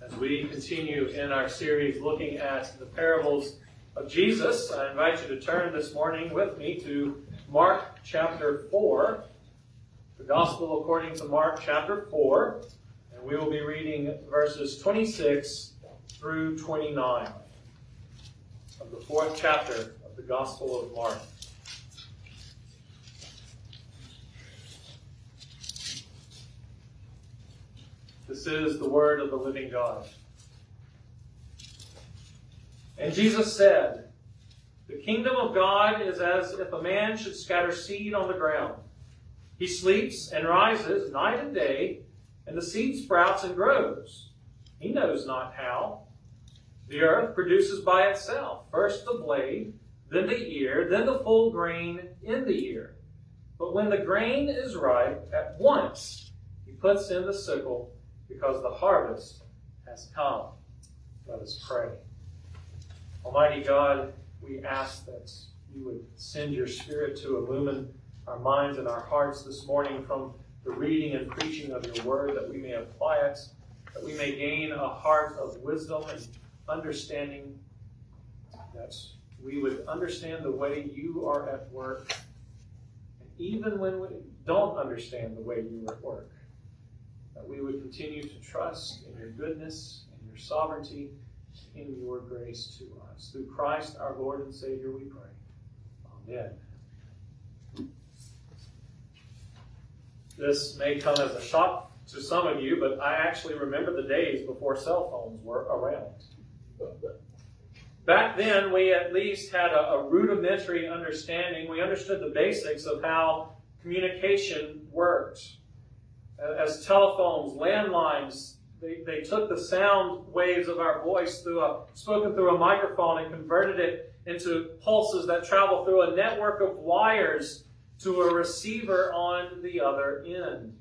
As we continue in our series looking at the parables of Jesus, I invite you to turn this morning with me to Mark chapter 4, the Gospel according to Mark chapter 4, and we will be reading verses 26 through 29 of the fourth chapter of the Gospel of Mark. This is the word of the living God. And Jesus said, "The kingdom of God is as if a man should scatter seed on the ground. He sleeps and rises night and day, and the seed sprouts and grows. He knows not how. The earth produces by itself, first the blade, then the ear, then the full grain in the ear. But when the grain is ripe, at once he puts in the sickle, because the harvest has come." Let us pray. Almighty God, we ask that you would send your Spirit to illumine our minds and our hearts this morning from the reading and preaching of your word, that we may apply it, that we may gain a heart of wisdom and understanding, that we would understand the way you are at work, and even when we don't understand the way you are at work, that we would continue to trust in your goodness and your sovereignty and in your grace to us. Through Christ our Lord and Savior we pray. Amen. This may come as a shock to some of you, but I actually remember the days before cell phones were around. Back then, we at least had a rudimentary understanding. We understood the basics of how communication worked. As telephones, landlines, they took the sound waves of our voice spoken through a microphone and converted it into pulses that travel through a network of wires to a receiver on the other end.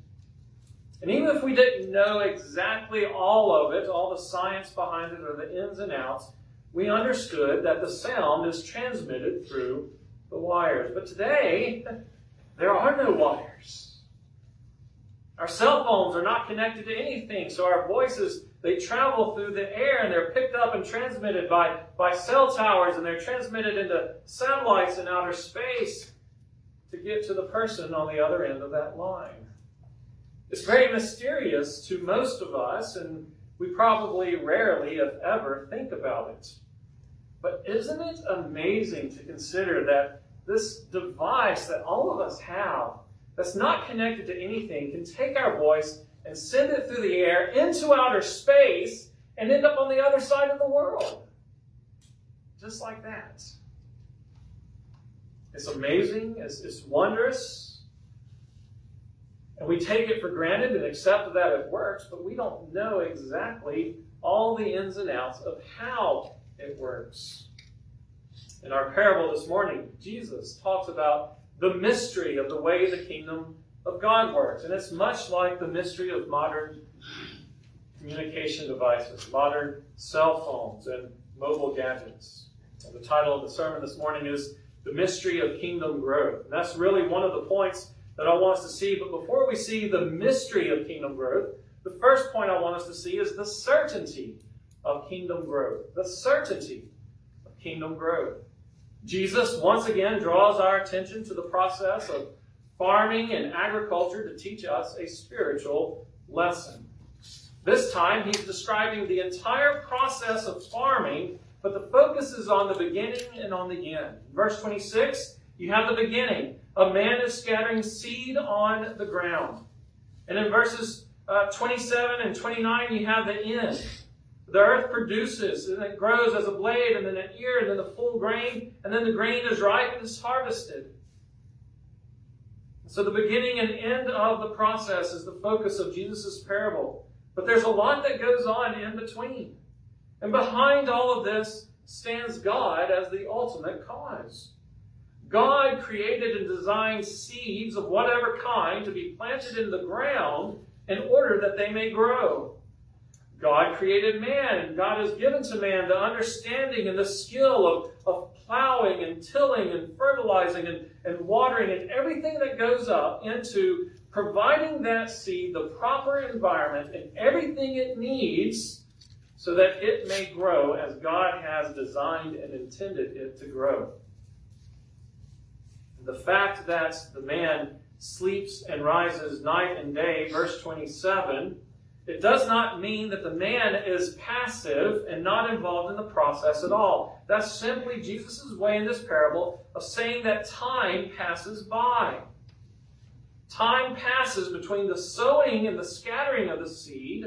And even if we didn't know exactly all of it, all the science behind it or the ins and outs, we understood that the sound is transmitted through the wires. But today, there are no wires. Our cell phones are not connected to anything, so our voices, they travel through the air, and they're picked up and transmitted by cell towers, and they're transmitted into satellites in outer space to get to the person on the other end of that line. It's very mysterious to most of us, and we probably rarely, if ever, think about it. But isn't it amazing to consider that this device that all of us have that's not connected to anything can take our voice and send it through the air into outer space and end up on the other side of the world? Just like that. It's amazing. It's wondrous. And we take it for granted and accept that it works, but we don't know exactly all the ins and outs of how it works. In our parable this morning, Jesus talks about the mystery of the way the kingdom of God works. And it's much like the mystery of modern communication devices, modern cell phones and mobile gadgets. And the title of the sermon this morning is "The Mystery of Kingdom Growth." And that's really one of the points that I want us to see. But before we see the mystery of kingdom growth, the first point I want us to see is the certainty of kingdom growth. The certainty of kingdom growth. Jesus, once again, draws our attention to the process of farming and agriculture to teach us a spiritual lesson. This time, he's describing the entire process of farming, but the focus is on the beginning and on the end. In verse 26, you have the beginning. A man is scattering seed on the ground. And in verses 27 and 29, you have the end. The earth produces, and it grows as a blade, and then an ear, and then the full grain, and then the grain is ripe and is harvested. So the beginning and end of the process is the focus of Jesus' parable. But there's a lot that goes on in between. And behind all of this stands God as the ultimate cause. God created and designed seeds of whatever kind to be planted in the ground in order that they may grow. God created man, and God has given to man the understanding and the skill of plowing and tilling and fertilizing and watering and everything that goes up into providing that seed the proper environment and everything it needs so that it may grow as God has designed and intended it to grow. The fact that the man sleeps and rises night and day, verse 27, it does not mean that the man is passive and not involved in the process at all. That's simply Jesus' way in this parable of saying that time passes by. Time passes between the sowing and the scattering of the seed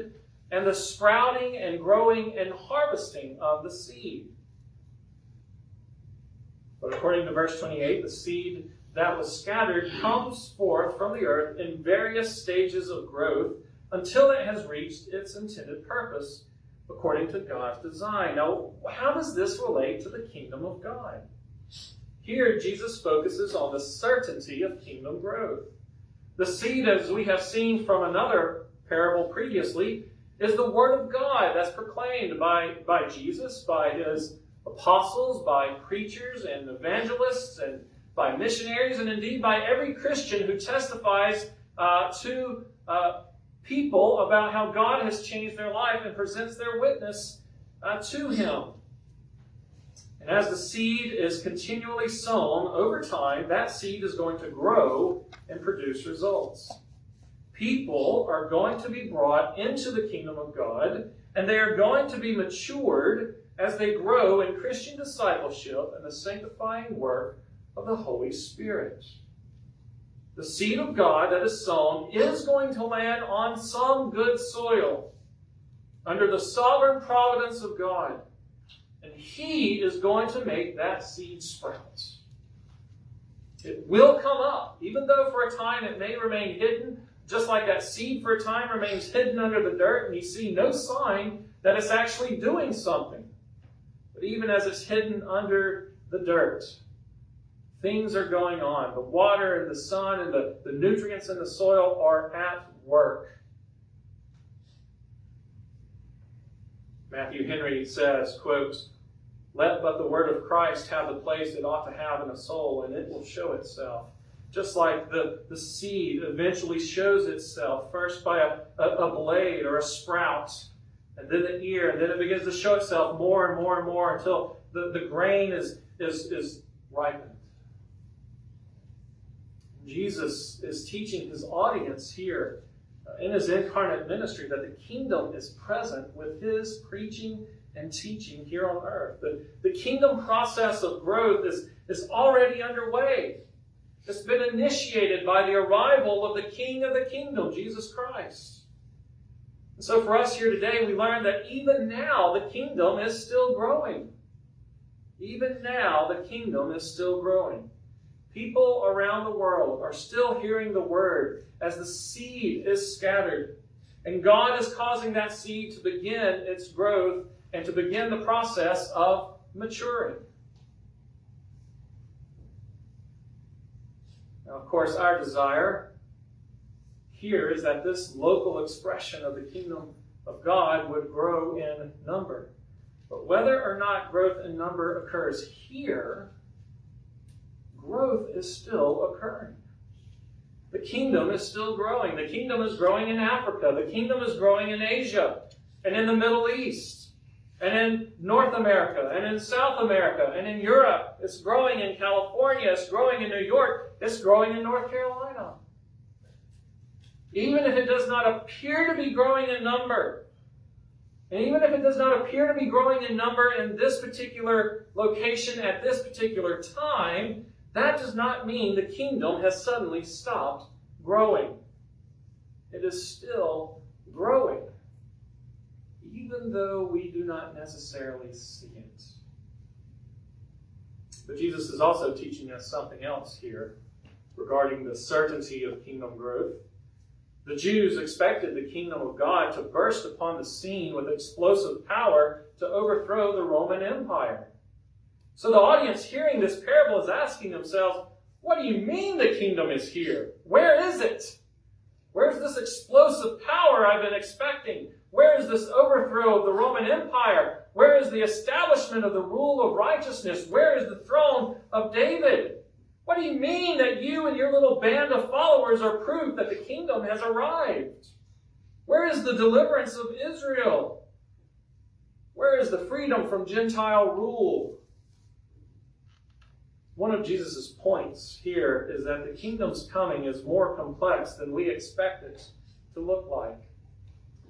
and the sprouting and growing and harvesting of the seed. But according to verse 28, the seed that was scattered comes forth from the earth in various stages of growth until it has reached its intended purpose according to God's design. Now, how does this relate to the kingdom of God? Here, Jesus focuses on the certainty of kingdom growth. The seed, as we have seen from another parable previously, is the word of God that's proclaimed by Jesus, by his apostles, by preachers and evangelists, and by missionaries, and indeed by every Christian who testifies to people about how God has changed their life and presents their witness to him. And as the seed is continually sown over time, that seed is going to grow and produce results. People are going to be brought into the kingdom of God, and they are going to be matured as they grow in Christian discipleship and the sanctifying work of the Holy Spirit. The seed of God that is sown is going to land on some good soil under the sovereign providence of God, and he is going to make that seed sprout. It will come up, even though for a time it may remain hidden, just like that seed for a time remains hidden under the dirt, and you see no sign that it's actually doing something. But even as it's hidden under the dirt, things are going on. The water and the sun and the nutrients in the soil are at work. Matthew Henry says, quote, "Let but the word of Christ have the place it ought to have in a soul, and it will show itself." Just like the seed eventually shows itself, first by a blade or a sprout, and then the ear, and then it begins to show itself more and more and more until the grain is ripened. Jesus is teaching his audience here in his incarnate ministry that the kingdom is present with his preaching and teaching here on earth. The kingdom process of growth is already underway. It's been initiated by the arrival of the King of the kingdom, Jesus Christ. And so for us here today, we learn that even now the kingdom is still growing. Even now the kingdom is still growing. People around the world are still hearing the word as the seed is scattered. And God is causing that seed to begin its growth and to begin the process of maturing. Now, of course, our desire here is that this local expression of the kingdom of God would grow in number. But whether or not growth in number occurs here, growth is still occurring. The kingdom is still growing. The kingdom is growing in Africa. The kingdom is growing in Asia and in the Middle East and in North America and in South America and in Europe. It's growing in California. It's growing in New York. It's growing in North Carolina. Even if it does not appear to be growing in number, and even if it does not appear to be growing in number in this particular location at this particular time, that does not mean the kingdom has suddenly stopped growing. It is still growing, even though we do not necessarily see it. But Jesus is also teaching us something else here regarding the certainty of kingdom growth. The Jews expected the kingdom of God to burst upon the scene with explosive power to overthrow the Roman Empire. So the audience hearing this parable is asking themselves, what do you mean the kingdom is here? Where is it? Where's this explosive power I've been expecting? Where is this overthrow of the Roman Empire? Where is the establishment of the rule of righteousness? Where is the throne of David? What do you mean that you and your little band of followers are proof that the kingdom has arrived? Where is the deliverance of Israel? Where is the freedom from Gentile rule? One of Jesus' points here is that the kingdom's coming is more complex than we expect it to look like.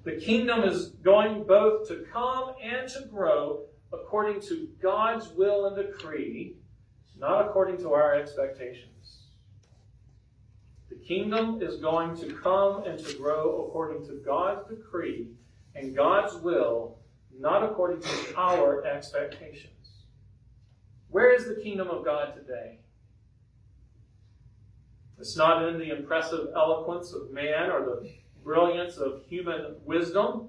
The kingdom is going both to come and to grow according to God's will and decree, not according to our expectations. The kingdom is going to come and to grow according to God's decree and God's will, not according to our expectations. Where is the kingdom of God today? It's not in the impressive eloquence of man or the brilliance of human wisdom.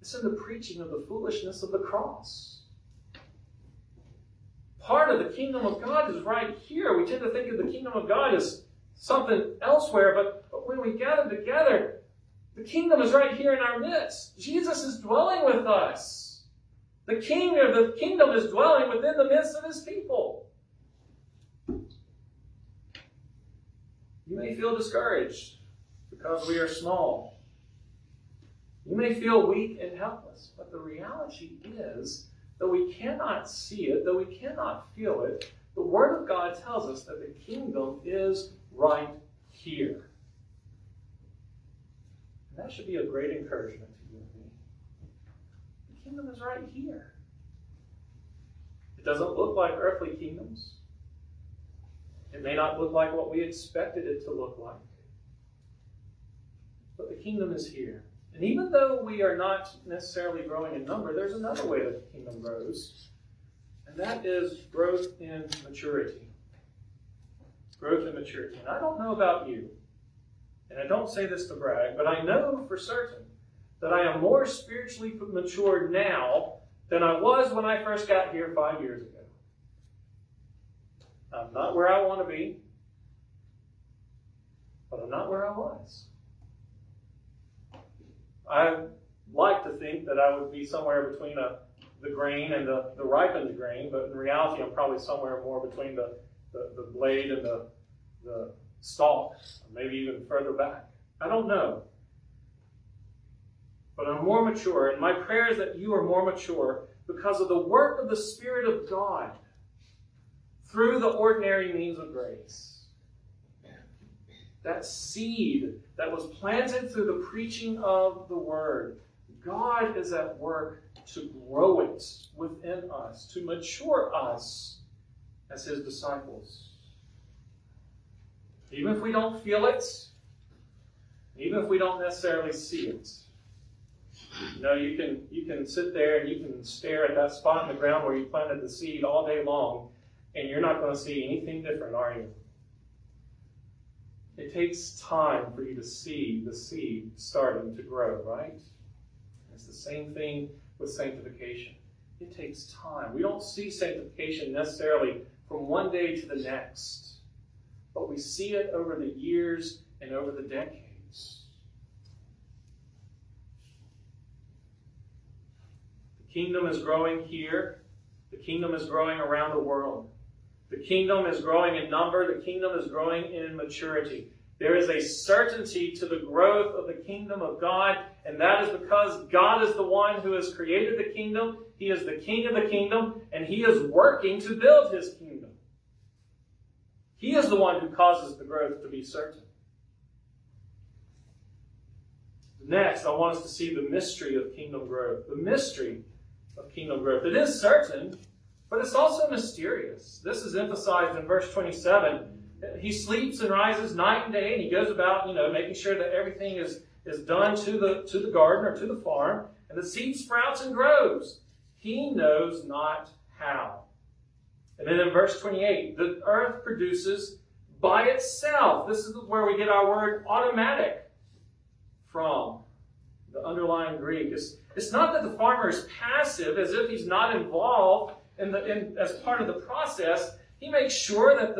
It's in the preaching of the foolishness of the cross. Part of the kingdom of God is right here. We tend to think of the kingdom of God as something elsewhere, but when we gather together, the kingdom is right here in our midst. Jesus is dwelling with us. The kingdom is dwelling within the midst of his people. You may feel discouraged because we are small. You may feel weak and helpless, but the reality is, though we cannot see it, though we cannot feel it, the Word of God tells us that the kingdom is right here. And that should be a great encouragement to you and me. The kingdom is right here. It doesn't look like earthly kingdoms. It may not look like what we expected it to look like. But the kingdom is here. And even though we are not necessarily growing in number, there's another way that the kingdom grows. And that is growth in maturity. Growth in maturity. And I don't know about you, and I don't say this to brag, but I know for certain that I am more spiritually mature now than I was when I first got here 5 years ago. I'm not where I want to be, but I'm not where I was. I like to think that I would be somewhere between the grain and the ripened grain, but in reality I'm probably somewhere more between the blade and the stalk, or maybe even further back. I don't know. But I'm more mature, and my prayer is that you are more mature because of the work of the Spirit of God through the ordinary means of grace. That seed that was planted through the preaching of the Word, God is at work to grow it within us, to mature us as his disciples. Even if we don't feel it, even if we don't necessarily see it. You know, you can sit there and you can stare at that spot in the ground where you planted the seed all day long, and you're not going to see anything different, are you? It takes time for you to see the seed starting to grow, right? It's the same thing with sanctification. It takes time. We don't see sanctification necessarily from one day to the next. But we see it over the years and over the decades. The kingdom is growing here. The kingdom is growing around the world. The kingdom is growing in number. The kingdom is growing in maturity. There is a certainty to the growth of the kingdom of God, and that is because God is the one who has created the kingdom. He is the king of the kingdom, and he is working to build his kingdom. He is the one who causes the growth to be certain. Next, I want us to see the mystery of kingdom growth. The mystery of kingdom growth. It is certain, but it's also mysterious. This is emphasized in verse 27. He sleeps and rises night and day, and he goes about, making sure that everything is done to the garden or to the farm, and the seed sprouts and grows. He knows not how. And then in verse 28, the earth produces by itself. This is where we get our word automatic from. The underlying Greek. It's not that the farmer is passive, as if he's not involved as part of the process. He makes sure that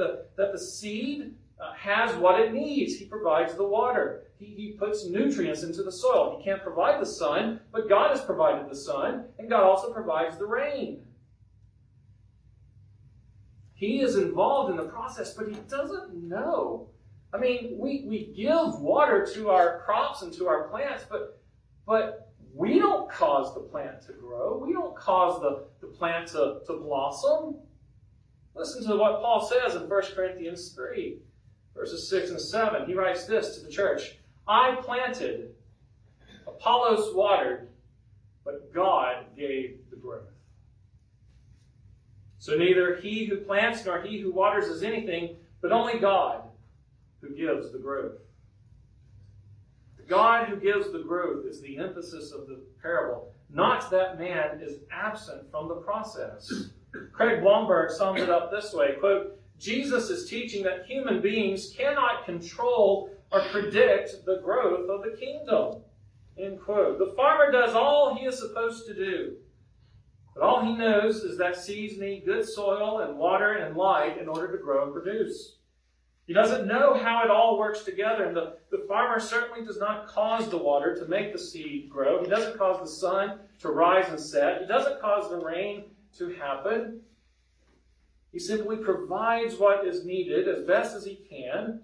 the seed has what it needs. He provides the water. He puts nutrients into the soil. He can't provide the sun, but God has provided the sun, and God also provides the rain. He is involved in the process, but he doesn't know. I mean, we give water to our crops and to our plants, but We don't cause the plant to grow. We don't cause the plant to blossom. Listen to what Paul says in 1 Corinthians 3, verses 6 and 7. He writes this to the church. I planted, Apollos watered, but God gave the growth. So neither he who plants nor he who waters is anything, but only God who gives the growth. The God who gives the growth is the emphasis of the parable, not that man is absent from the process. Craig Blomberg sums it up this way, quote, Jesus is teaching that human beings cannot control or predict the growth of the kingdom, end quote. The farmer does all he is supposed to do, but all he knows is that seeds need good soil and water and light in order to grow and produce. He doesn't know how it all works together, and the farmer certainly does not cause the water to make the seed grow. He doesn't cause the sun to rise and set. He doesn't cause the rain to happen. He simply provides what is needed as best as he can.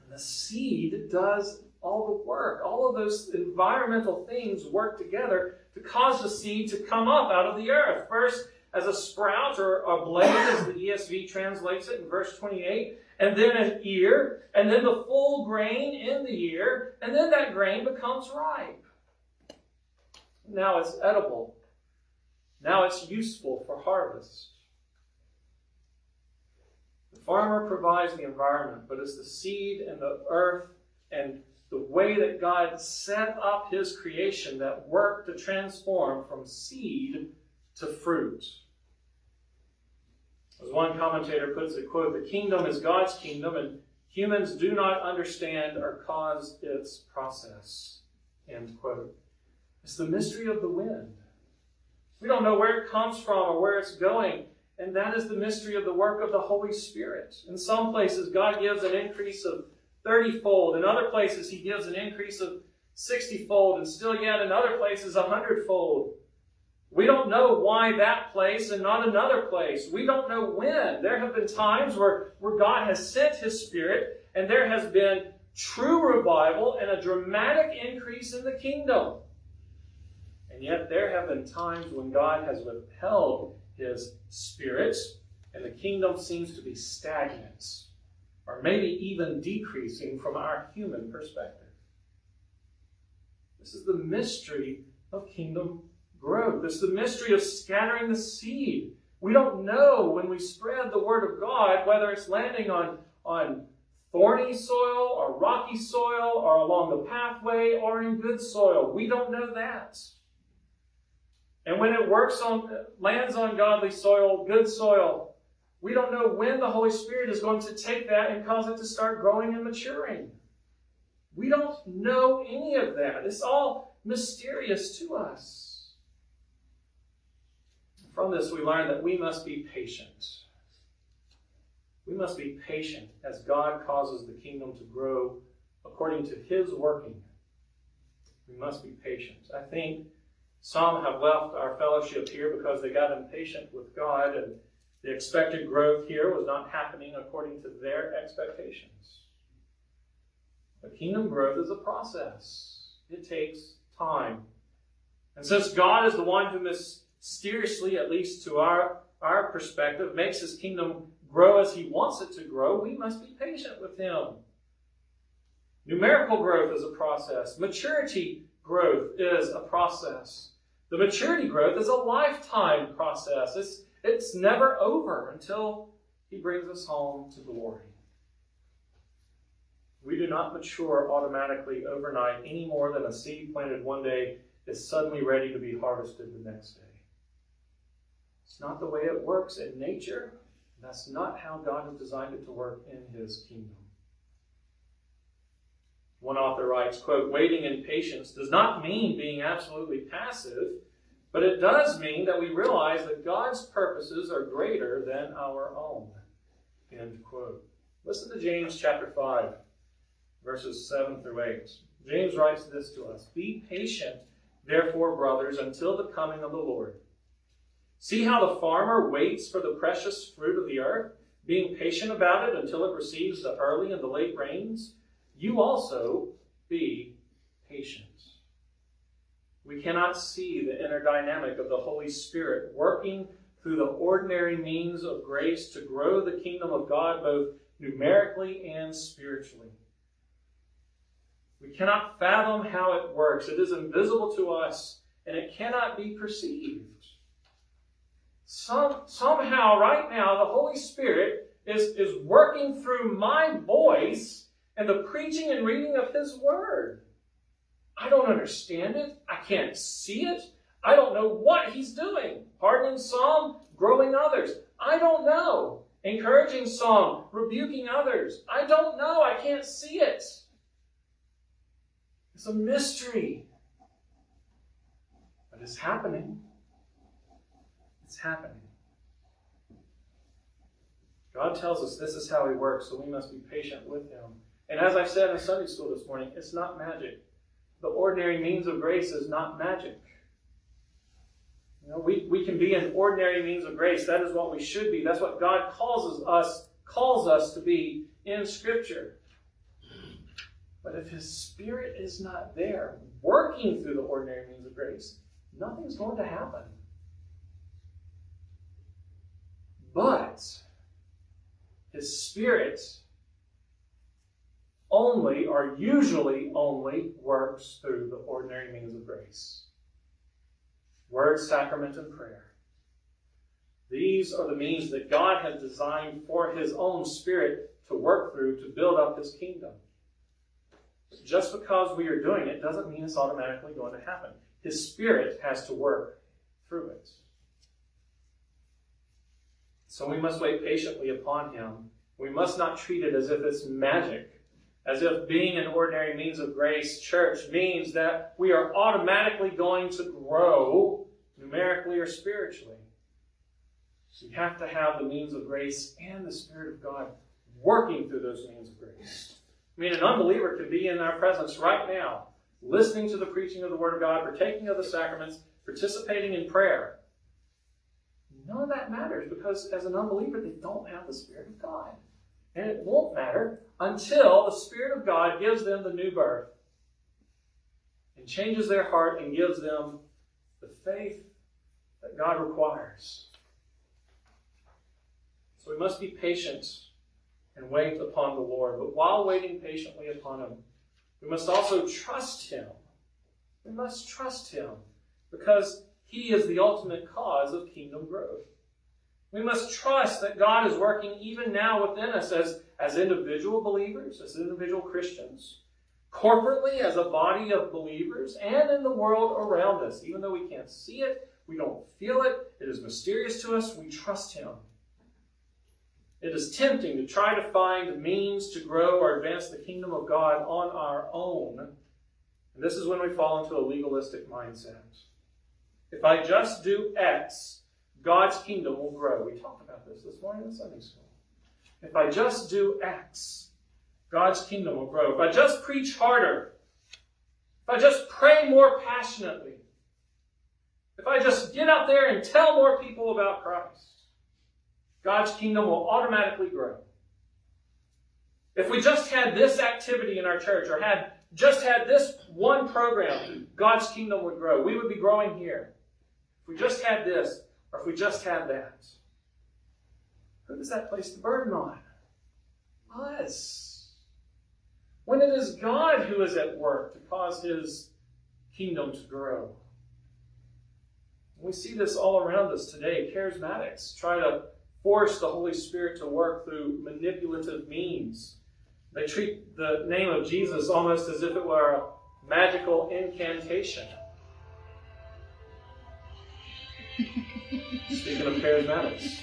And the seed does all the work. All of those environmental things work together to cause the seed to come up out of the earth. First, as a sprout or a blade, as the ESV translates it in verse 28, and then an ear, and then the full grain in the ear, and then that grain becomes ripe. Now it's edible. Now it's useful for harvest. The farmer provides the environment, but it's the seed and the earth and the way that God set up his creation that work to transform from seed to fruit. As one commentator puts it, quote, the kingdom is God's kingdom, and humans do not understand or cause its process, end quote. It's the mystery of the wind. We don't know where it comes from or where it's going, and that is the mystery of the work of the Holy Spirit. In some places, God gives an increase of 30-fold. In other places, he gives an increase of 60-fold, and still yet in other places, 100-fold. We don't know why that place and not another place. We don't know when. There have been times where God has sent his Spirit, and there has been true revival and a dramatic increase in the kingdom. And yet there have been times when God has withheld his Spirit, and the kingdom seems to be stagnant, or maybe even decreasing from our human perspective. This is the mystery of kingdom growth. It's the mystery of scattering the seed. We don't know when we spread the word of God whether it's landing on thorny soil or rocky soil or along the pathway or in good soil. We don't know that. And when it lands on godly soil, good soil, we don't know when the Holy Spirit is going to take that and cause it to start growing and maturing. We don't know any of that. It's all mysterious to us. From this, we learn that we must be patient. We must be patient as God causes the kingdom to grow according to his working. We must be patient. I think some have left our fellowship here because they got impatient with God and the expected growth here was not happening according to their expectations. But kingdom growth is a process. It takes time. And since God is the one who mysteriously, at least to our perspective, makes his kingdom grow as he wants it to grow, we must be patient with him. Numerical growth is a process. Maturity growth is a process. The maturity growth is a lifetime process. It's never over until he brings us home to glory. We do not mature automatically overnight any more than a seed planted one day is suddenly ready to be harvested the next day. It's not the way it works in nature. That's not how God has designed it to work in his kingdom. One author writes, quote, waiting in patience does not mean being absolutely passive, but it does mean that we realize that God's purposes are greater than our own, end quote. Listen to James chapter 5, verses 7 through 8. James writes this to us, be patient, therefore, brothers, until the coming of the Lord. See how the farmer waits for the precious fruit of the earth, being patient about it until it receives the early and the late rains? You also be patient. We cannot see the inner dynamic of the Holy Spirit working through the ordinary means of grace to grow the kingdom of God both numerically and spiritually. We cannot fathom how it works. It is invisible to us, and it cannot be perceived. Somehow, right now, the Holy Spirit is working through my voice and the preaching and reading of His Word. I don't understand it. I can't see it. I don't know what He's doing. Hardening some, growing others. I don't know. Encouraging some, rebuking others. I don't know. I can't see it. It's a mystery. But it's happening. It's happening. God tells us this is how He works, so we must be patient with Him. And as I said in Sunday school this morning, it's not magic. The ordinary means of grace is not magic. You know, we can be an ordinary means of grace. That is what we should be. That's what God calls us to be in Scripture. But if His Spirit is not there, working through the ordinary means of grace, nothing's going to happen. But His Spirit only, or usually only, works through the ordinary means of grace. Word, sacrament, and prayer. These are the means that God has designed for His own Spirit to work through to build up His kingdom. Just because we are doing it doesn't mean it's automatically going to happen. His Spirit has to work through it. So we must wait patiently upon Him. We must not treat it as if it's magic, as if being an ordinary means of grace church means that we are automatically going to grow numerically or spiritually. So you have to have the means of grace and the Spirit of God working through those means of grace. I mean, an unbeliever could be in our presence right now, listening to the preaching of the Word of God, partaking of the sacraments, participating in prayer. None of that matters because as an unbeliever, they don't have the Spirit of God. And it won't matter until the Spirit of God gives them the new birth and changes their heart and gives them the faith that God requires. So we must be patient and wait upon the Lord. But while waiting patiently upon Him, we must also trust Him. We must trust Him because He is the ultimate cause of kingdom growth. We must trust that God is working even now within us as individual believers, as individual Christians, corporately as a body of believers, and in the world around us. Even though we can't see it, we don't feel it, it is mysterious to us, we trust Him. It is tempting to try to find means to grow or advance the kingdom of God on our own. And this is when we fall into a legalistic mindset. If I just do X, God's kingdom will grow. We talked about this morning in Sunday school. If I just do X, God's kingdom will grow. If I just preach harder, if I just pray more passionately, if I just get out there and tell more people about Christ, God's kingdom will automatically grow. If we just had this activity in our church or had just had this one program, God's kingdom would grow. We would be growing here. If we just had this or if we just had that. Who does that place the burden on? Us. When it is God who is at work to cause His kingdom to grow. We see this all around us today. Charismatics try to force the Holy Spirit to work through manipulative means. They treat the name of Jesus almost as if it were a magical incantation. Speaking of charismatics.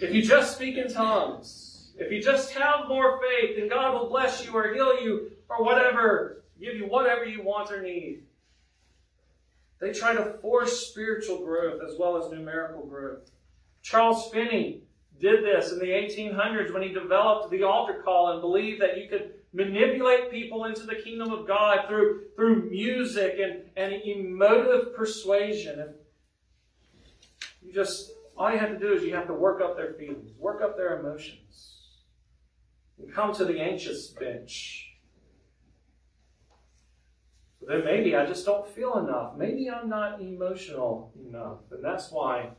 If you just speak in tongues, if you just have more faith, then God will bless you or heal you or whatever, give you whatever you want or need. They try to force spiritual growth as well as numerical growth. Charles Finney did this in the 1800s when he developed the altar call and believed that you could manipulate people into the kingdom of God through music and emotive persuasion. And all you have to do is you have to work up their feelings, work up their emotions. You come to the anxious bench. Then maybe I just don't feel enough. Maybe I'm not emotional enough. And that's why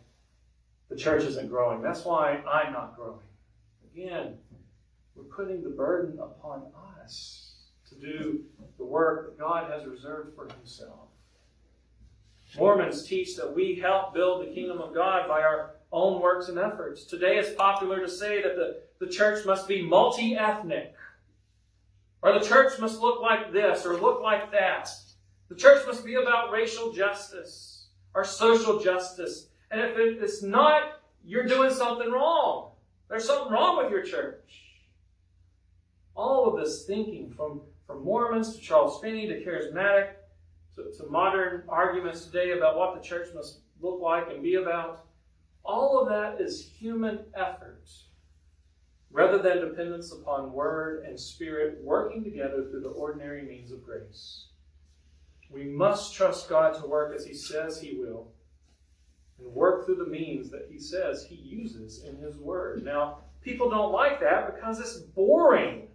the church isn't growing. That's why I'm not growing. Again, we're putting the burden upon us to do the work that God has reserved for himself. Mormons teach that we help build the kingdom of God by our own works and efforts. Today it's popular to say that the church must be multi-ethnic. Or the church must look like this or look like that. The church must be about racial justice or social justice. And if it's not, you're doing something wrong. There's something wrong with your church. All of this thinking from Mormons to Charles Finney to Charismatic to modern arguments today about what the church must look like and be about, all of that is human effort rather than dependence upon word and spirit working together through the ordinary means of grace. We must trust God to work as he says he will and work through the means that he says he uses in his word. Now, people don't like that because it's boring.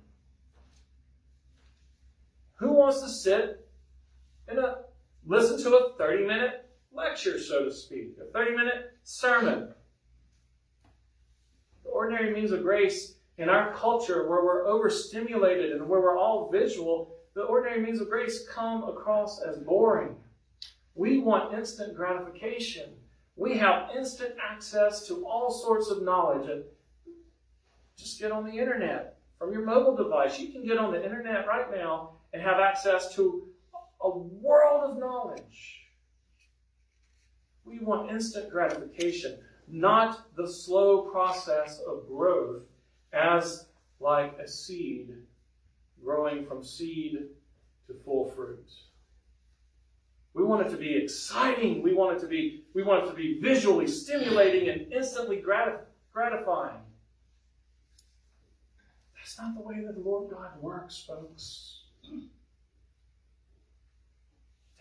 Who wants to sit and listen to a 30-minute lecture, so to speak, a 30-minute sermon? The ordinary means of grace in our culture where we're overstimulated and where we're all visual, the ordinary means of grace come across as boring. We want instant gratification. We have instant access to all sorts of knowledge. And just get on the internet from your mobile device. You can get on the internet right now and have access to a world of knowledge. We want instant gratification, not the slow process of growth as like a seed growing from seed to full fruit. We want it to be exciting. We want it to be visually stimulating and instantly gratifying. That's not the way that the Lord God works, folks. It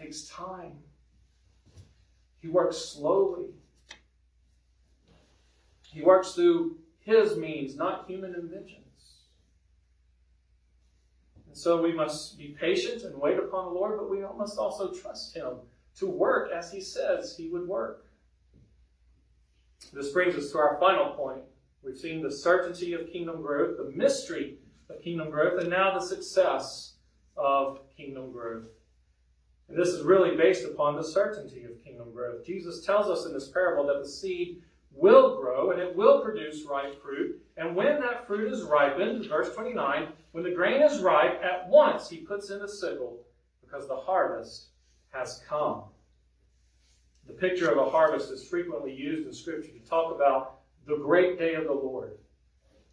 takes time. He works slowly. He works through his means, not human inventions. And so we must be patient and wait upon the Lord, but we must also trust him to work as he says he would work. This brings us to our final point. We've seen the certainty of kingdom growth, the mystery of kingdom growth, and now the success of kingdom growth. And this is really based upon the certainty of kingdom growth. Jesus tells us in this parable that the seed will grow and it will produce ripe fruit. And when that fruit is ripened, verse 29, when the grain is ripe, at once he puts in a sickle because the harvest has come. The picture of a harvest is frequently used in Scripture to talk about the great day of the Lord.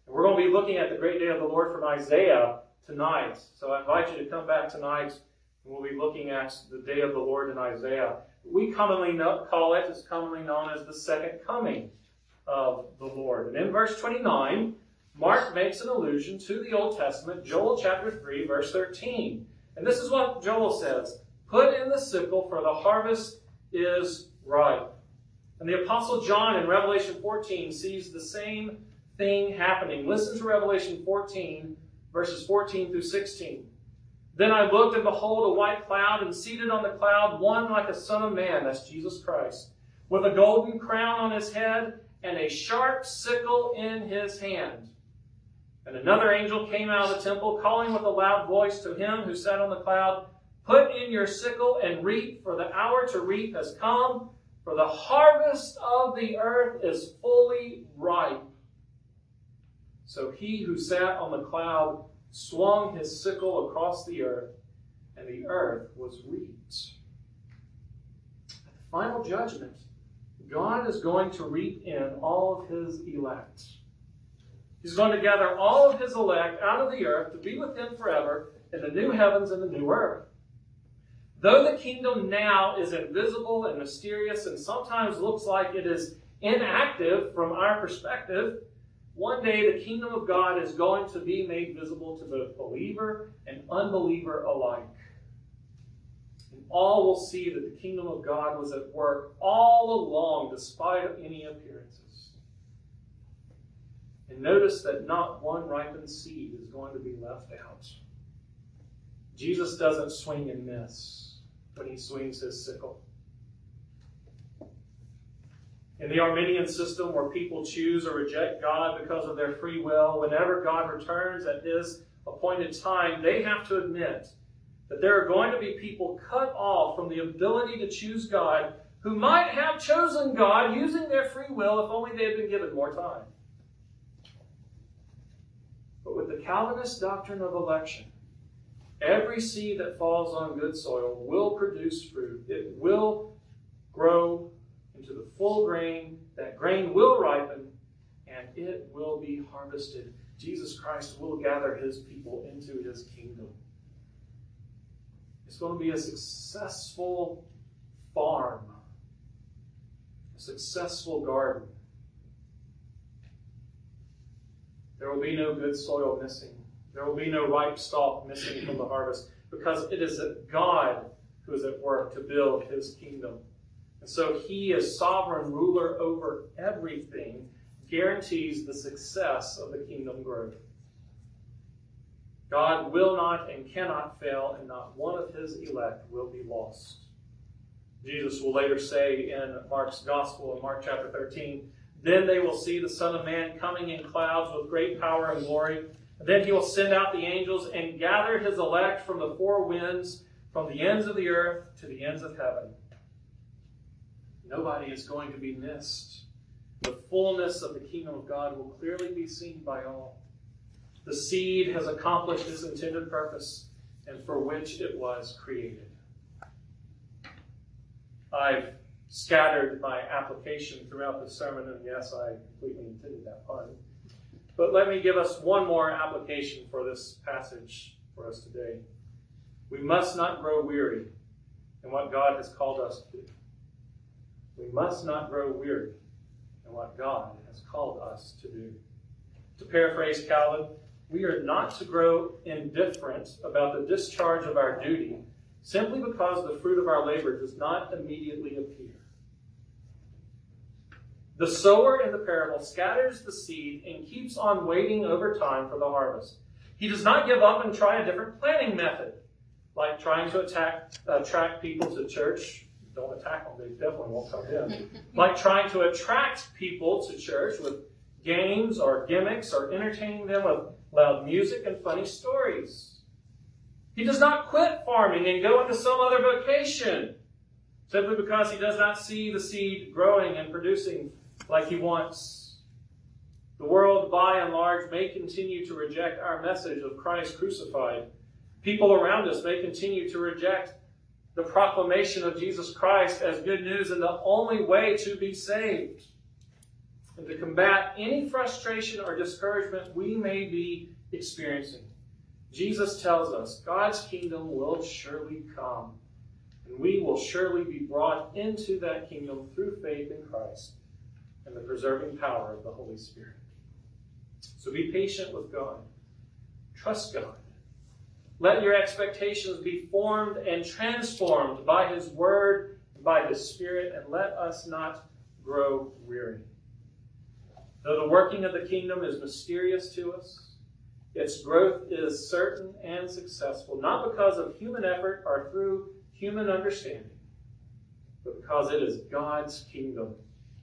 And we're going to be looking at the great day of the Lord from Isaiah tonight. So I invite you to come back tonight. And we'll be looking at the day of the Lord in Isaiah. We commonly call it, it's commonly known as the second coming of the Lord. And in verse 29, Mark makes an allusion to the Old Testament, Joel chapter 3, verse 13. And this is what Joel says, "Put in the sickle, for the harvest is ripe." And the Apostle John in Revelation 14 sees the same thing happening. Listen to Revelation 14, verses 14 through 16. "Then I looked, and behold, a white cloud, and seated on the cloud, one like a son of man," that's Jesus Christ, "with a golden crown on his head and a sharp sickle in his hand. And another angel came out of the temple, calling with a loud voice to him who sat on the cloud, 'Put in your sickle and reap, for the hour to reap has come, for the harvest of the earth is fully ripe.' So he who sat on the cloud swung his sickle across the earth, and the earth was reaped." At the final judgment, God is going to reap in all of his elect. He's going to gather all of his elect out of the earth to be with him forever in the new heavens and the new earth. Though the kingdom now is invisible and mysterious and sometimes looks like it is inactive from our perspective, one day the kingdom of God is going to be made visible to both believer and unbeliever alike. And all will see that the kingdom of God was at work all along despite any appearances. And notice that not one ripened seed is going to be left out. Jesus doesn't swing and miss. when he swings his sickle. In the Arminian system, where people choose or reject God because of their free will, whenever God returns at his appointed time, they have to admit that there are going to be people cut off from the ability to choose God who might have chosen God using their free will if only they had been given more time. But with the Calvinist doctrine of election, every seed that falls on good soil will produce fruit. It will grow into the full grain. That grain will ripen, and it will be harvested. Jesus Christ will gather his people into his kingdom. It's going to be a successful farm, a successful garden. There will be no good soil missing. There will be no ripe stalk missing from the harvest, because it is God who is at work to build his kingdom. And so he, as sovereign ruler over everything, guarantees the success of the kingdom growth. God will not and cannot fail, and not one of his elect will be lost. Jesus will later say in Mark's Gospel, in Mark chapter 13, "Then they will see the Son of Man coming in clouds with great power and glory. Then he will send out the angels and gather his elect from the four winds, from the ends of the earth to the ends of heaven." Nobody is going to be missed. The fullness of the kingdom of God will clearly be seen by all. The seed has accomplished its intended purpose and for which it was created. I've scattered my application throughout the sermon, and yes, I completely intended that pun. But let me give us one more application for this passage for us today. We must not grow weary in what God has called us to do. We must not grow weary in what God has called us to do. To paraphrase Calvin, we are not to grow indifferent about the discharge of our duty simply because the fruit of our labor does not immediately appear. The sower in the parable scatters the seed and keeps on waiting over time for the harvest. He does not give up and try a different planting method, like trying to attract people to church. Don't attack them, they definitely won't come in. Like trying to attract people to church with games or gimmicks, or entertaining them with loud music and funny stories. He does not quit farming and go into some other vocation simply because he does not see the seed growing and producing like he wants. The world, by and large, may continue to reject our message of Christ crucified. People around us may continue to reject the proclamation of Jesus Christ as good news and the only way to be saved. And to combat any frustration or discouragement we may be experiencing, Jesus tells us God's kingdom will surely come, and we will surely be brought into that kingdom through faith in Christ and the preserving power of the Holy Spirit. So be patient with God. Trust God. Let your expectations be formed and transformed by his word, by his Spirit, and let us not grow weary. Though the working of the kingdom is mysterious to us, its growth is certain and successful, not because of human effort or through human understanding, but because it is God's kingdom,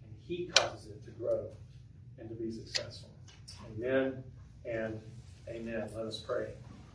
and he causes it to grow and to be successful. Amen and amen. Let us pray.